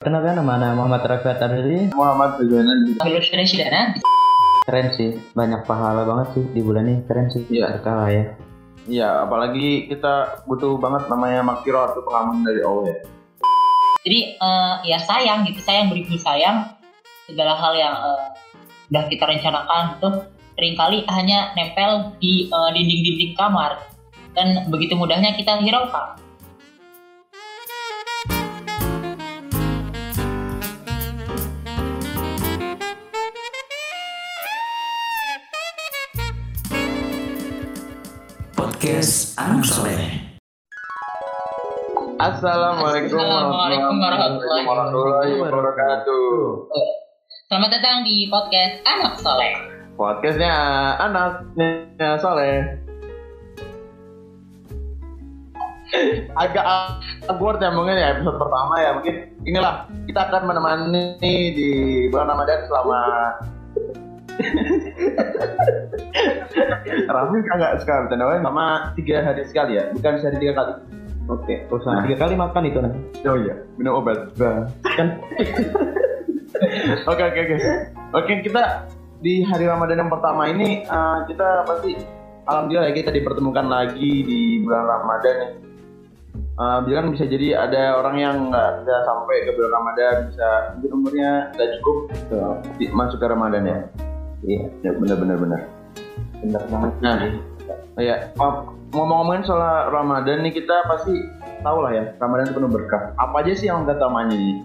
Kenapa namanya Muhammad Rafat Tabri? Muhammad Rafat Tabri. Keren sih, banyak pahala banget sih di bulan ini, keren sih. Iya, berkah ya. Iya, apalagi kita butuh banget namanya maghfirah atau pengampun dari Allah. Jadi ya sayang gitu, sayang beribu sayang segala hal yang udah kita rencanakan itu seringkali hanya nempel di dinding-dinding kamar dan begitu mudahnya kita hiraukan. Podcast Anak Soleh. Assalamualaikum warahmatullahi wabarakatuh. Selamat datang di podcast Anak Soleh. Podcastnya Anaknya Soleh. Agak awkward ya mungkin ya episode pertama ya mungkin. Inilah kita akan menemani di bulan Ramadan selama Ramin kagak sekali, tandanya sama 3 hari sekali ya, bukan sehari 3 kali. Oke, terus sama 3 kali makan itu nanti. Oh iya, minum obat. Kan? Oke. Oke, kita di hari Ramadan yang pertama ini kita pasti alhamdulillah ya kita dipertemukan lagi di bulan Ramadan ya. Biar kan bisa jadi ada orang yang nggak bisa sampai ke bulan Ramadan, bisa mungkin umurnya nggak cukup masuk ke Ramadan ya. Iya, benar banget. Nah, ya ngomong-ngomongin soal Ramadan nih kita pasti tahu lah ya Ramadan itu penuh berkah. Apa aja sih yang utamanya ini?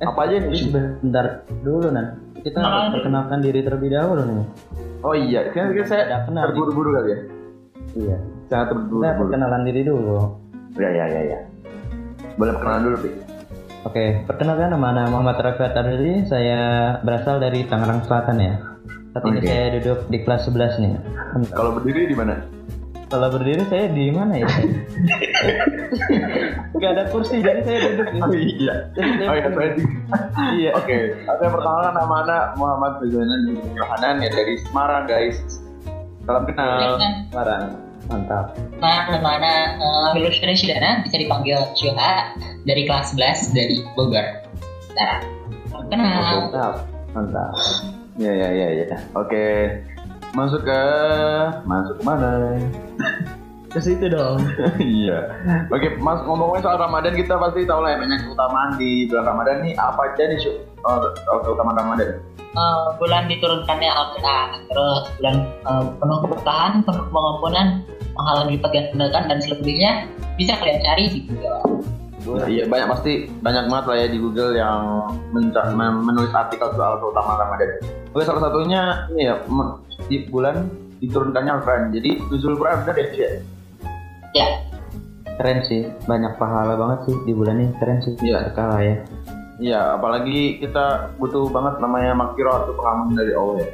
Apa aja nih? Bentar dulu Nan. Kita perkenalkan diri terlebih dahulu nih. Oh iya, kayaknya saya terburu-buru kali ya. Iya, saya terburu-buru. Nah, perkenalan diri dulu. Ya. Boleh perkenalan dulu, Pi. Oke, perkenalkan nama Muhammad Rafat Tabri, saya berasal dari Tangerang Selatan ya. Saat ini saya duduk di kelas 11 nih. Kalau berdiri di mana? Kalau berdiri saya di mana ya? Gak ada kursi jadi saya duduk di sini. Iya. Iya. Oke. Saya perkenalkan nama anak Muhammad Cihanan ya dari Semarang guys. Salam kenal. Semarang. Mantap. Nama Laylatul Qadar bisa dipanggil Syuha dari kelas 11 dari Bogor. Nah, kenal. Mantap. Ya. Oke. Masuk ke mana? Ke situ dong. Iya. Oke, Mas, ngomongin soal Ramadan kita pasti tahu lah ya banyak keutamaan di bulan Ramadan nih. Apa aja nih, Syuh? Keutamaan Ramadan. Bulan diturunkannya Al-Qur'an, terus bulan penuh keberkahan, penuh pengampunan, pahala lipat gandakan dan selebihnya bisa kalian cari di Google. Iya banyak banget lah ya di Google yang menulis artikel soal keutamaan Ramadan. Oke, salah satunya ini ya di bulan diturunkannya Al-Qur'an. Jadi Nuzulul Quran udah deh ya. Ya. Keren sih, banyak pahala banget sih di bulan ini, keren sih. Iya, kalah ya. Iya, apalagi kita butuh banget namanya maghfirah atau pengampunan dari Allah.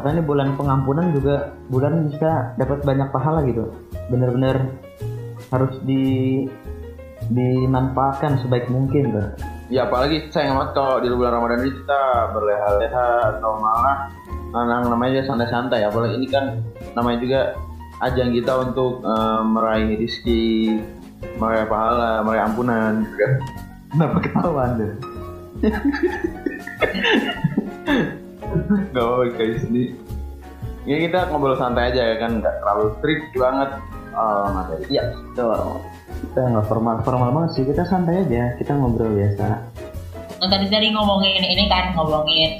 Karena ini bulan pengampunan juga bulan bisa dapat banyak pahala gitu. Benar-benar harus dimanfaatkan sebaik mungkin tuh. Ya apalagi sayang banget kalau di bulan Ramadan ini kita berleha-leha atau malah namanya santai-santai. Apalagi ini kan namanya juga ajang kita untuk meraih rezeki, meraih pahala, meraih ampunan juga. Kenapa ketawa Anda? Gak apa-apa guys, ini ya kita ngobrol santai aja ya kan, gak terlalu strict banget materi. Iya, betul. Kita gak formal banget sih, kita santai aja, kita ngobrol biasa. Tadi ngomongin ini kan, ngomongin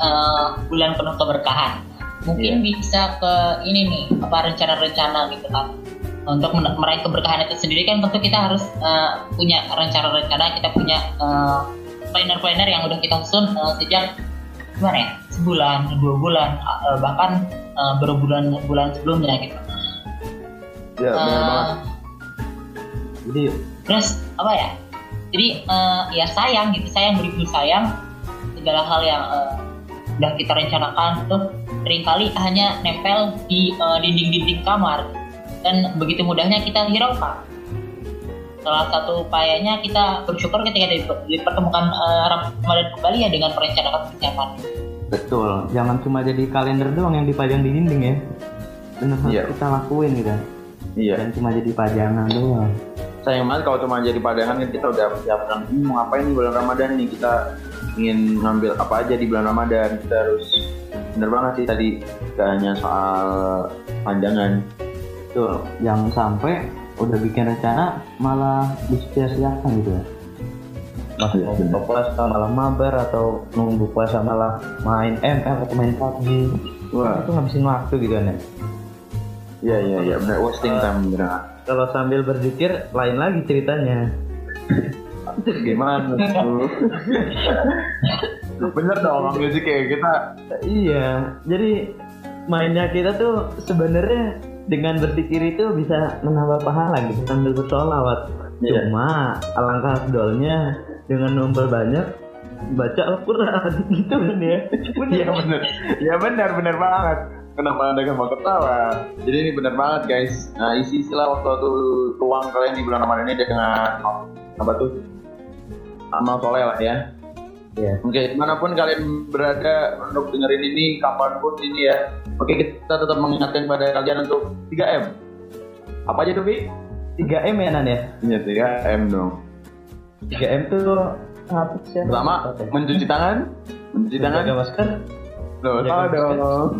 bulan penuh keberkahan. Mungkin bisa ke ini nih, apa rencana-rencana gitu kan. Untuk meraih keberkahan itu sendiri kan tentu kita harus punya rencana-rencana, kita punya planner-planner yang udah kita susun sejak gimana ya, sebulan, 2 bulan, bahkan berbulan-bulan sebelumnya gitu. Ya benar banget. Jadi terus apa ya? Jadi ya sayang gitu, sayang beribu sayang segala hal yang udah kita rencanakan itu seringkali hanya nempel di dinding-dinding kamar. Dan begitu mudahnya kita hiraukan. Salah satu upayanya kita bersyukur ketika dipertemukan Ramadan kembali ya dengan perencanaan persiapan. Betul, jangan cuma jadi kalender doang yang dipajang di dinding ya. Benar-benar kita lakuin gitu. Iya. Dan cuma jadi pajangan doang. sayang banget kalau cuma jadi padangan kan. Kita udah persiapkan ini mau ngapain di bulan Ramadan nih, kita ingin ngambil apa aja di bulan Ramadan. Kita harus bener banget sih tadi, gak hanya soal pandangan itu, yang sampai udah bikin rencana malah disia-siakan gitu ya. Masih buka puasa malah mabar, atau nunggu puasa malah main ML atau main PUBG. Wah, itu ngabisin waktu gitu kan ya. Iya, benar, wasting time benar. Kalau sambil berzikir lain lagi ceritanya. Gimana tuh? Bener dong orang musik kayak kita. Iya, jadi mainnya kita tuh sebenarnya dengan berzikir itu bisa menambah pahala gitu sambil bersolawat. Yeah. Cuma alangkah dolnya dengan memperbanyak baca Al-Qur'an gitu kan ya. Iya benar. Ya benar banget. Kenapa Anda mau ketawa? Jadi ini benar banget guys. Nah, isi-isilah waktu luang kalian di bulan Ramadan ini dengan apa tuh? Amal soleh lah ya. Iya. Yeah. Oke, dimanapun kalian berada untuk dengerin ini, kapanpun ini ya. Oke, kita tetap mengingatkan pada kalian untuk 3M. Apa aja tuh, Bi? 3M ya, Nan ya? Iya, 3M dong. 3M tuh apa sih? Pertama, mencuci tangan. Mencuci tangan. Jaga masker. Loh, tahu dong.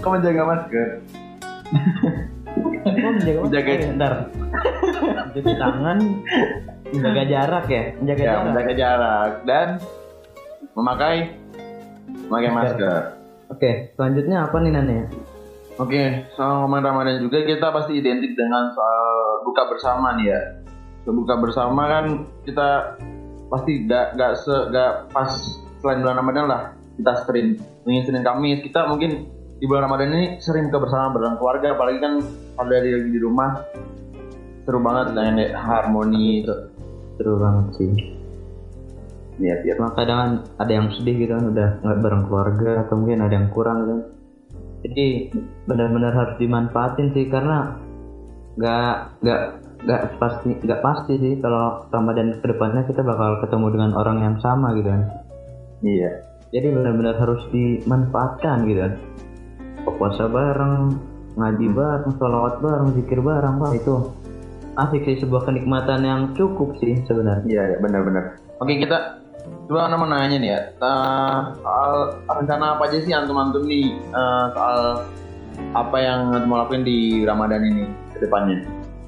Kau menjaga masker. Kau menjaga masker. Bentar. Mencuci tangan, menjaga jarak ya? Menjaga jarak. Dan memakai masker. Oke, selanjutnya apa nih, Nan ya? Oke, soal Ramadan juga kita pasti identik dengan soal buka bersama nih ya. Buka bersama kan kita pasti gak pas selain bulan Ramadan lah. Kita sering Senin Kamis, kita mungkin di bulan Ramadan ini sering buka bersama bareng keluarga. Apalagi kan ada lagi di rumah, seru banget dengan harmoni. Seru banget sih. Iya. Kadang ada yang sedih gitu kan, udah gak bareng keluarga, atau mungkin ada yang kurang gitu. Jadi benar-benar harus dimanfaatin sih, karena nggak pasti sih kalau Ramadan kedepannya kita bakal ketemu dengan orang yang sama gitu kan. Iya. Jadi benar-benar harus dimanfaatkan gitu kan. Puasa bareng, ngaji bareng, sholawat bareng, zikir bareng, wah itu asik sih, sebuah kenikmatan yang cukup sih sebenarnya. Iya, benar-benar. Oke, kita coba Anda mau nanya nih ya, soal rencana apa aja sih antum-antum nih, soal apa yang antum mau lakuin di Ramadan ini ke depannya.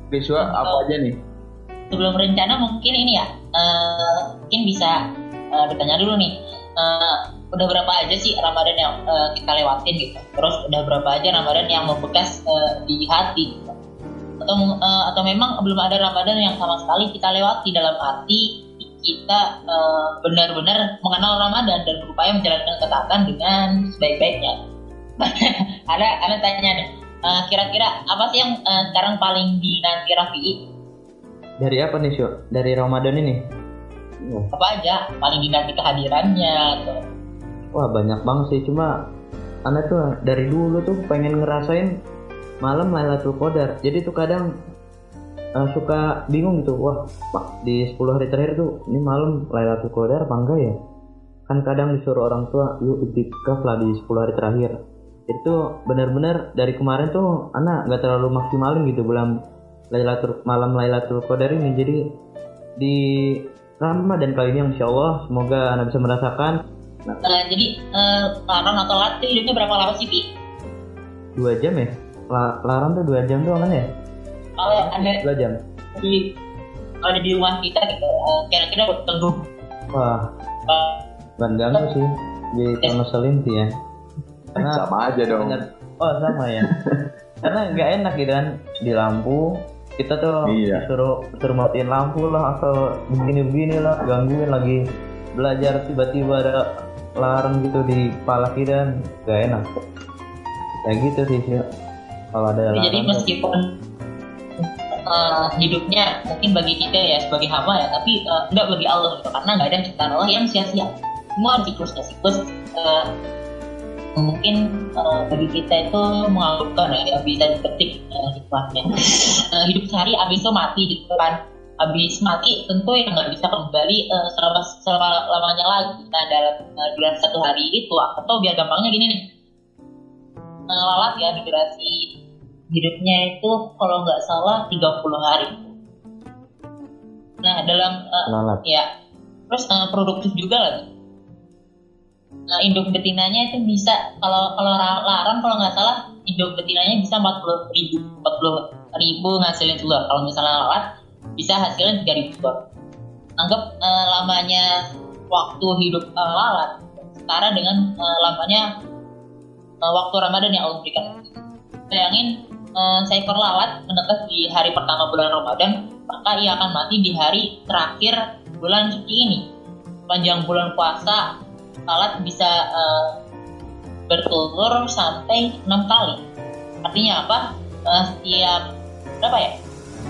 Visual apa aja nih? Sebelum rencana mungkin ini ya, mungkin bisa ditanya dulu nih, udah berapa aja sih Ramadan yang kita lewatin gitu, terus udah berapa aja Ramadan yang membekas di hati gitu. Atau memang belum ada Ramadan yang sama sekali kita lewati, dalam arti kita benar-benar mengenal Ramadan dan berupaya menjalankan ketaatan dengan sebaik-baiknya. Ada tanya nih, kira-kira apa sih yang sekarang paling dinanti Rafi'i? Dari apa nih, Syuk? Dari Ramadan ini? Apa aja? Paling dinanti kehadirannya atau? Wah, banyak banget sih, cuma Anda tuh dari dulu tuh pengen ngerasain malam Laylatul Qadar. Jadi tuh kadang suka bingung gitu, wah di 10 hari terakhir tuh ini malam Laylatul Qadar apa enggak ya? Kan kadang disuruh orang tua, yuk itikaf lah di 10 hari terakhir. Itu benar-benar dari kemarin tuh anak nggak terlalu maksimalin gitu belum malam Laylatul Qadar ini. Jadi di Ramadan kali ini insya Allah semoga anak bisa merasakan. Jadi laran atau latte hidupnya berapa lama sih, Pi? 2 jam ya? Laran tuh 2 jam doang kan ya? Kalau ada di rumah kita gitu, kira-kira buat tunggu. Wah, bandang sih di Tangerang Selatan ya. Karena sama aja dong. Sama ya. Karena nggak enak gitu kan di lampu. Kita tuh disuruh matiin lampu lah atau begini-begini lah, gangguin lagi belajar, tiba-tiba ada larang gitu di kepala kita, nggak enak. Kayak gitu sih kalau ada larang. Jadi meskipun hidupnya mungkin bagi kita ya sebagai hamba ya, tapi enggak bagi Allah gitu, karena nggak ada ciptaan Allah yang sia-sia, semua siklus-siklus. Mungkin bagi kita itu mengalurkan ya, bisa dipetik hikmahnya. Hidup sehari abis itu mati di depan, abis mati tentu yang nggak bisa kembali selama lamanya lagi. Nah dalam durasi 1 hari itu, atau biar gampangnya gini nih, lalat ya durasi hidupnya itu kalau nggak salah 30 hari. Nah, dalam ya, terus produktif juga lagi. Nah, induk betinanya itu bisa kalau larang kalau nggak salah induk betinanya bisa 40 ribu ngasilin telur. Kalau misalnya lalat bisa hasilnya 3.000 telur. Anggap lamanya waktu hidup lalat setara dengan lamanya waktu Ramadan yang Allah berikan. Bayangin seekor lalat menetas di hari pertama bulan Ramadan, maka ia akan mati di hari terakhir bulan suci ini. Panjang bulan puasa, lalat bisa bertelur sampai 6 kali. Artinya apa? Setiap berapa ya?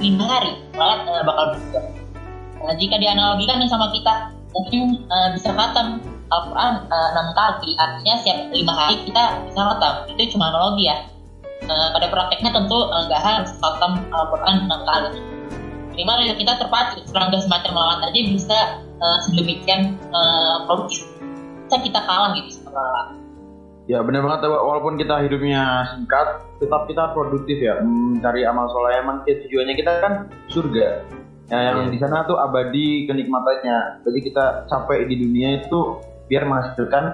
5 hari lalat bakal bertelur. Nah, jika dianalogikan nih sama kita, mungkin bisa khatam Al-Qur'an 6 kali. Artinya setiap 5 hari kita bisa khatam. Itu cuma analogi ya. Pada prakteknya tentu nggak harus khatam Al-Qur'an 6 kali. Minimal kita terpacu, serangga semacam lalat aja bisa sedemikian produktif. Kita kalah gitu setelah. Ya benar banget, walaupun kita hidupnya singkat, tetap kita produktif ya, mencari amal soleh. Emang tujuannya kita kan surga. Yang di sana tuh abadi kenikmatannya. Jadi kita sampai di dunia itu biar menghasilkan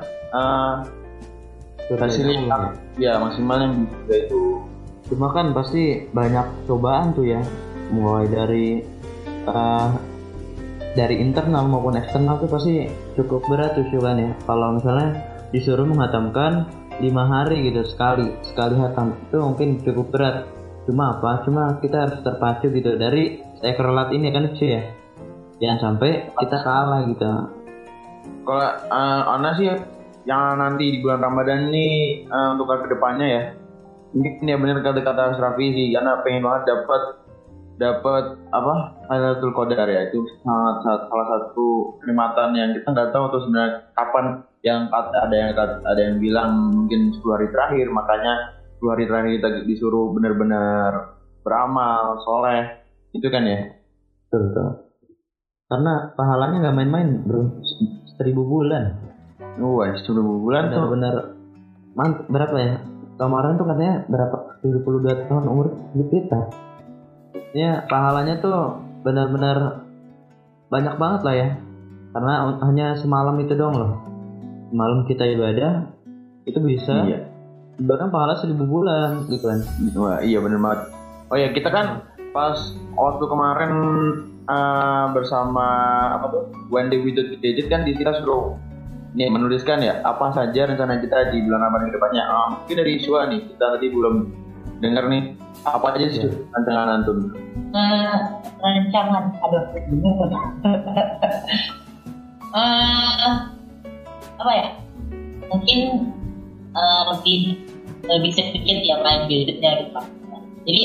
hasilnya. Ya maksimal yang bisa itu. Cuma kan pasti banyak cobaan tuh ya, mulai dari internal maupun eksternal tuh pasti cukup berat usulan ya. Kalau misalnya disuruh menghatamkan 5 hari gitu sekali hatam itu mungkin cukup berat. Cuma kita harus terpacu gitu dari seekor lalat ini kan sih ya. Jangan sampai kita kalah gitu. Kalau Ana sih yang nanti di bulan Ramadan ini untuk kedepannya ya. Ini ya benar kata-kata Raffi sih, karena pengen banget dapat Laylatul Qadar ya, itu salah satu kenikmatan yang kita nggak tahu tuh sebenarnya kapan. Yang ada yang bilang mungkin 10 hari terakhir, makanya 10 hari terakhir kita disuruh benar-benar beramal soleh itu kan ya. Betul. Karena pahalanya nggak main-main bro, 1000 bulan. Wah, 1000 bulan tuh benar berapa ya? Kemarin tuh katanya berapa 72 tahun umur kita. Ya pahalanya tuh benar-benar banyak banget lah ya, karena hanya semalam itu doang loh. Semalam kita ibadah itu bisa bahkan pahala 1000 bulan gitu kan. Wah iya benar banget. Oh ya kita kan pas waktu kemarin bersama One Day Without The Digit kan kita suruh nih menuliskan ya apa saja rencana kita di bulan Ramadan kedepannya. Mungkin dari Iswa nih, kita tadi belum dengar nih, apa aja sih rancangan antum? Rancangan ada begini apa ya? Mungkin lebih sedikit ya main build-nya gitu. Jadi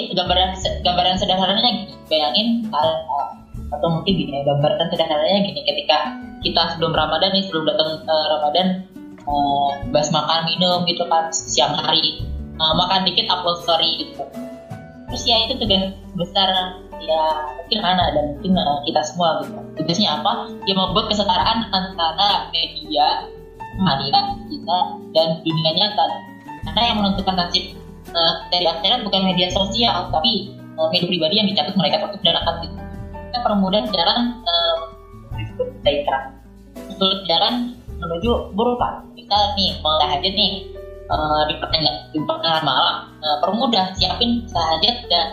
gambaran sederhananya gitu, bayangin atau mungkin gini, gambaran sederhananya gini, ketika kita sebelum Ramadan nih, sebelum datang Ramadan bahas makan minum gitu kan siang hari. Makan dikit upload story gitu. Terus ya itu tugas besar ya mungkin Ana dan mungkin kita semua gitu. Tugasnya apa? Ya membuat kesetaraan antara media masyarakat kita dan dunia nyata. Karena yang menentukan nasib dari akhirat bukan media sosial, tapi media pribadi yang dicatat mereka tertutup dan aktif. Kita permudah jalan jalan menuju burukan. Kita nih mau tahajud nih. Di pertengahan malam permudah siapin sahadat dan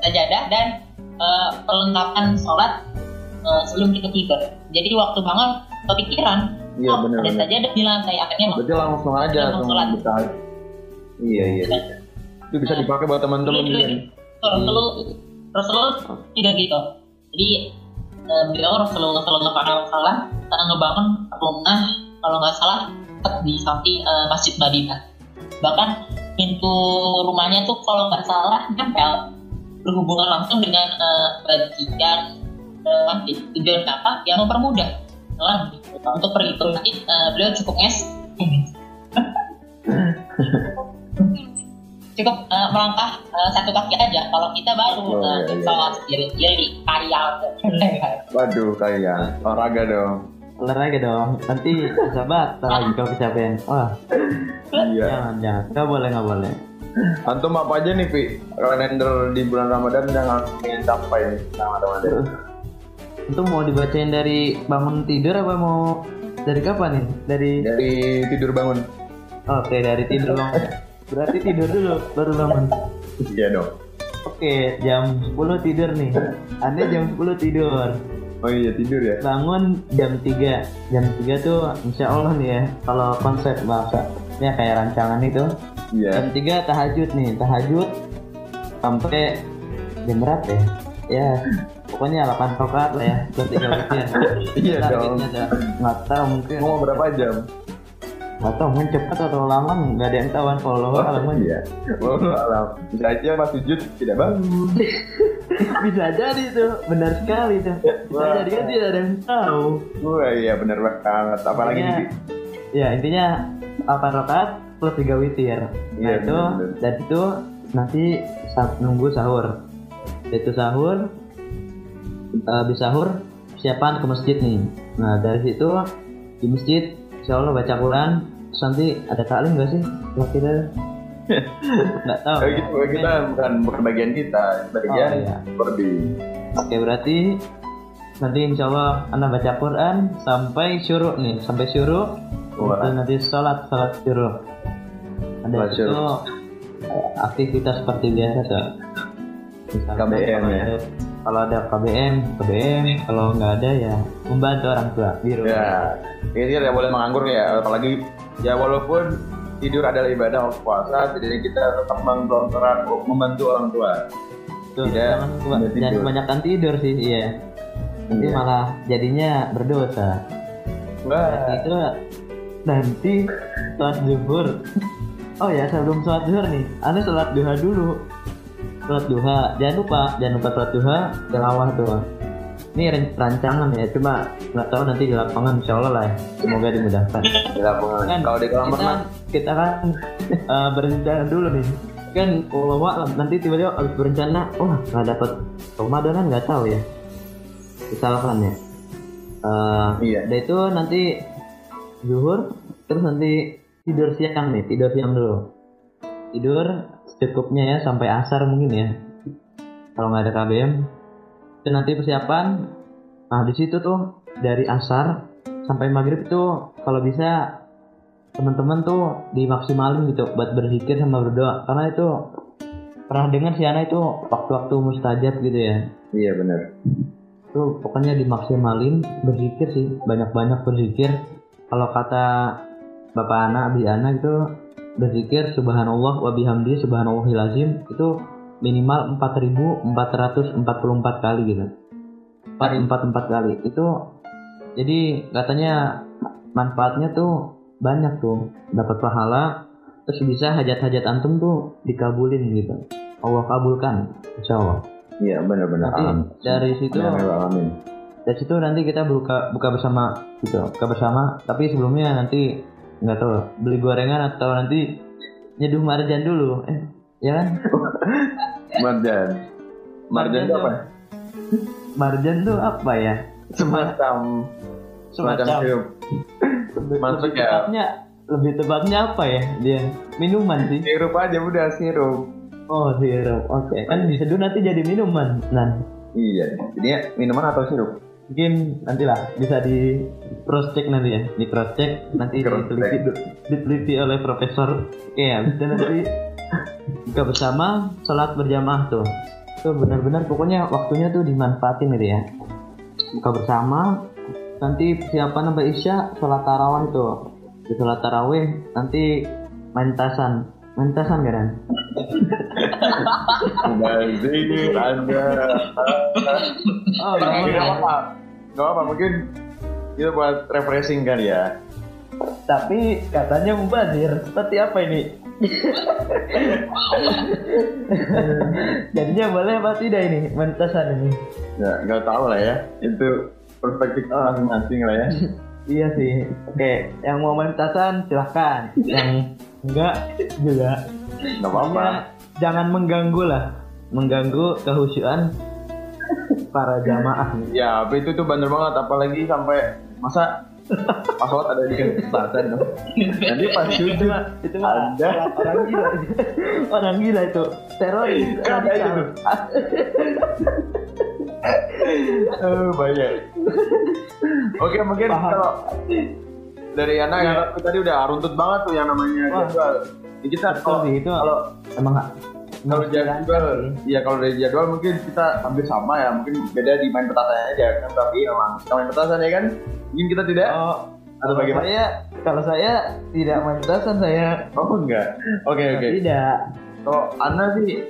sajadah dan perlengkapan sholat sebelum kita tidur. Jadi waktu bangun kepikiran ada sajadah di lantai, akhirnya berarti langsung aja sholat. Iya itu bisa dipakai buat teman-teman Rasulullah tidak gitu. Jadi beliau Rasulullah sallallahu alaihi wasallam ngebangun rumah kalau nggak salah di samping Masjid Madinah. Bahkan pintu rumahnya tuh kalau nggak salah nempel berhubungan langsung dengan bagian masjid. Tujuan apa? Yang mempermudah. Nah, untuk pergi ke masjid beliau cukup melangkah satu kaki aja. Kalau kita baru sholat sendiri-sendiri kaya. Waduh kaya. Olahraga dong, nanti bisa batal lagi kalau kecapean. Wah, jangan, nggak boleh. Antum apa aja nih, Pi? Kalender di bulan Ramadan yang ingin sampai sama Ramadan? Itu mau dibacain dari bangun tidur apa mau dari kapan nih? Dari tidur bangun. Oke, dari tidur bangun. Berarti tidur dulu baru bangun. Iya dong. Oke, jam 10 tidur nih. Anda jam 10 tidur. Oh iya, tidur ya. Bangun jam 3. Jam 3 tuh insya Allah nih ya, kalau konsep bahasa ya kayak rancangan itu. Iya. Jam 3 tahajud nih, tahajud sampai jam berapa ya? Ya, pokoknya 8 rakaat lah ya, jam 3. Iya dong. Nggak tahu mungkin. Mau berapa jam? Nggak tahu, mungkin cepat atau lama, nggak ada yang tahu kan kalau Allah alam. Iya. Allah alam. Bisa aja pas sujud tidak bangun. Bisa jadi tuh, benar sekali tuh. Bisa jadi kan tidak ada yang tahu. Wah iya benar banget. Apalagi intinya, ya intinya 8 rakaat plus 3 witir. Nah ya, itu bener. Dan itu nanti nunggu sahur. Itu sahur, habis sahur persiapan ke masjid nih. Nah dari situ di masjid insya Allah baca Quran. Terus nanti ada taklim nggak sih? Wah, kita nggak tahu. Kita bukan bagian kita, bagian Korbi. Oke, berarti nanti insya Allah anak baca Quran sampai syuruk nih, sampai syuruk. Nanti sholat syuruk. Ada itu aktivitas seperti biasa tuh. KBM ya. Kalau ada KBM, kalau nggak ada ya membantu orang tua di rumah. Ya, ini tidak boleh menganggur ya, apalagi ya walaupun tidur adalah ibadah puasa, jadi kita tetap membantu orang tua. Betul, jangan kebanyakan tidur sih, iya. Nanti malah jadinya berdosa. Wah. Itu nanti sholat zuhur. Oh ya, sebelum sholat zuhur nih, Anda sholat duha dulu. Sholat duha, jangan lupa sholat duha, tilawah tuh. Ini rancangan ya, cuma nggak tahu nanti di lapangan insya Allah lah, semoga dimudahkan. Di lapangan. Kan, kalau di kolam renang kita kan berencana dulu nih. Kan kalau nanti tiba-tiba habis berencana, nggak dapat Ramadanan nggak tahu ya, misalkan ya. Iya. Dan itu nanti zuhur, terus nanti tidur siang dulu. Tidur cukupnya ya sampai asar mungkin ya kalau nggak ada KBM. Itu nanti persiapan, nah di situ tuh dari asar sampai maghrib tuh kalau bisa teman-teman tuh dimaksimalin gitu buat berzikir sama berdoa, karena itu pernah dengar si Ana itu waktu-waktu mustajab gitu ya. Iya benar. Tuh pokoknya dimaksimalin berzikir sih, banyak-banyak berzikir. Kalau kata Bapak Ana, Abi Ana gitu, berzikir subhanallah wa bihamdi subhanallahil azim itu minimal 4.444 kali gitu. 444 kali. Itu jadi katanya manfaatnya tuh banyak tuh, dapat pahala, terus bisa hajat-hajat antum tuh dikabulin gitu. Allah kabulkan insyaallah. Iya benar-benar. Dari situ nanti kita buka bersama gitu. Buka bersama, tapi sebelumnya nanti nggak tahu beli gorengan atau nanti nyeduh marjan dulu, ya kan? marjan itu apa? Marjan tuh apa ya? Semacam sirup. Masuk ya? Lebih tepatnya apa ya? Dia minuman sih. Sirup aja udah sirup. Oh sirup, oke. Kan diseduh nanti jadi minuman, Nan. Iya. Jadi minuman atau sirup? Mungkin nantilah bisa di cross check nanti ya, di cross check nanti diteliti oleh profesor. Ya, bisa nanti buka bersama, sholat berjamaah tuh. Tuh benar-benar pokoknya waktunya tuh dimanfaatin gitu ya. Buka bersama, nanti persiapan sampai Isya, sholat tarawih tuh. Di sholat tarawih nanti main tasan gak kan? Bazir Anda. Oh, gak apa mungkin kita buat refreshing kan ya. Tapi katanya mubazir, seperti apa ini? Jadinya boleh apa tidak ini? Mentasan ini? Ya, gak tahu lah ya. Itu perspektif masing-masing lah ya. Iya sih. Oke, yang mau mentasan silahkan. Yang enggak juga nggak apa-apa. Jangan mengganggu lah, mengganggu kehusyuan para jamaah. Ya, itu tuh bener banget. Apalagi sampai masa Pas sholat ada di Selatan dong. Nanti pas sujud itu ada orang gila itu teroris kan ada itu. Banyak. Oke mungkin kalau dari anak yang tadi udah runtut banget tuh yang namanya jadwal. Kita kalau emang kalau jadwal, ya kalau dari jadwal mungkin kita hampir sama ya, mungkin beda di main petasannya aja kan, tapi memang kita main petasan ya kan, mungkin kita tidak atau bagaimana? Kalau saya tidak main petasan saya. Oh enggak, oke. Tidak. Kalau Ana sih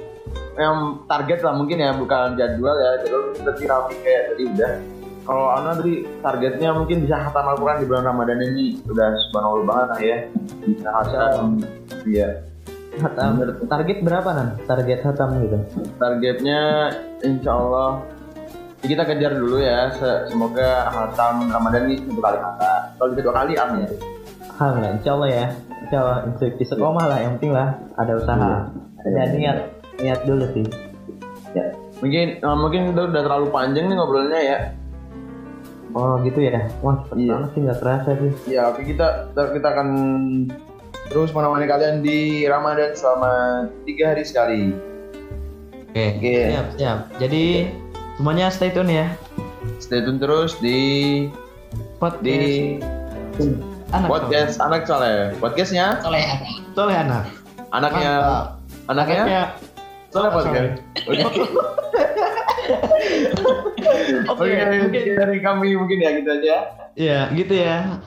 yang target lah mungkin ya, bukan jadwal ya, jadwal kita rapi kayak tadi udah. Kalau Ana tadi targetnya mungkin bisa khatam Al-Qur'an di bulan Ramadan ini, udah subhanallah banget lah ya, bisa khatam dia. Hatam. Target berapa Nan? Target hatam gitu? Targetnya insyaallah ya kita kejar dulu ya, semoga hatam Ramadan ini 1 kali hatam. Kalau bisa 2 kali amin. Alhamdulillah insyaallah ya. Insyaallah istiqomah lah, yang penting lah ada usaha. Ada niat dulu sih. Ya. Mungkin itu udah terlalu panjang nih ngobrolnya ya. Oh gitu ya. Wah, pertama sih enggak terasa sih. Iya, oke kita akan terus menemani kalian di Ramadan selama 3 hari sekali. Oke. Siap. Jadi semuanya stay tune ya. Stay tune terus di podcast Anak Soleh. Podcastnya Soleh Anak. Anaknya Soleh podcast. Oke. Mungkin dari kami mungkin ya gitu aja. Iya, gitu ya.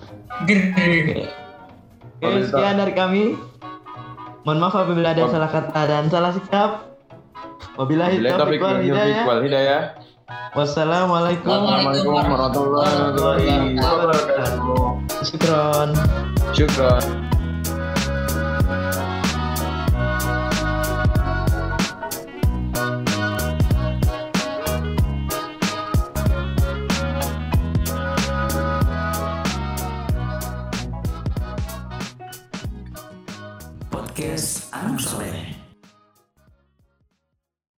Oke, sekian dari kami. Mohon maaf apabila ada salah kata dan salah sikap. Wabillahi taufiq wal hidayah. Wassalamualaikum warahmatullahi wabarakatuh. Syukron. Anak Soleh.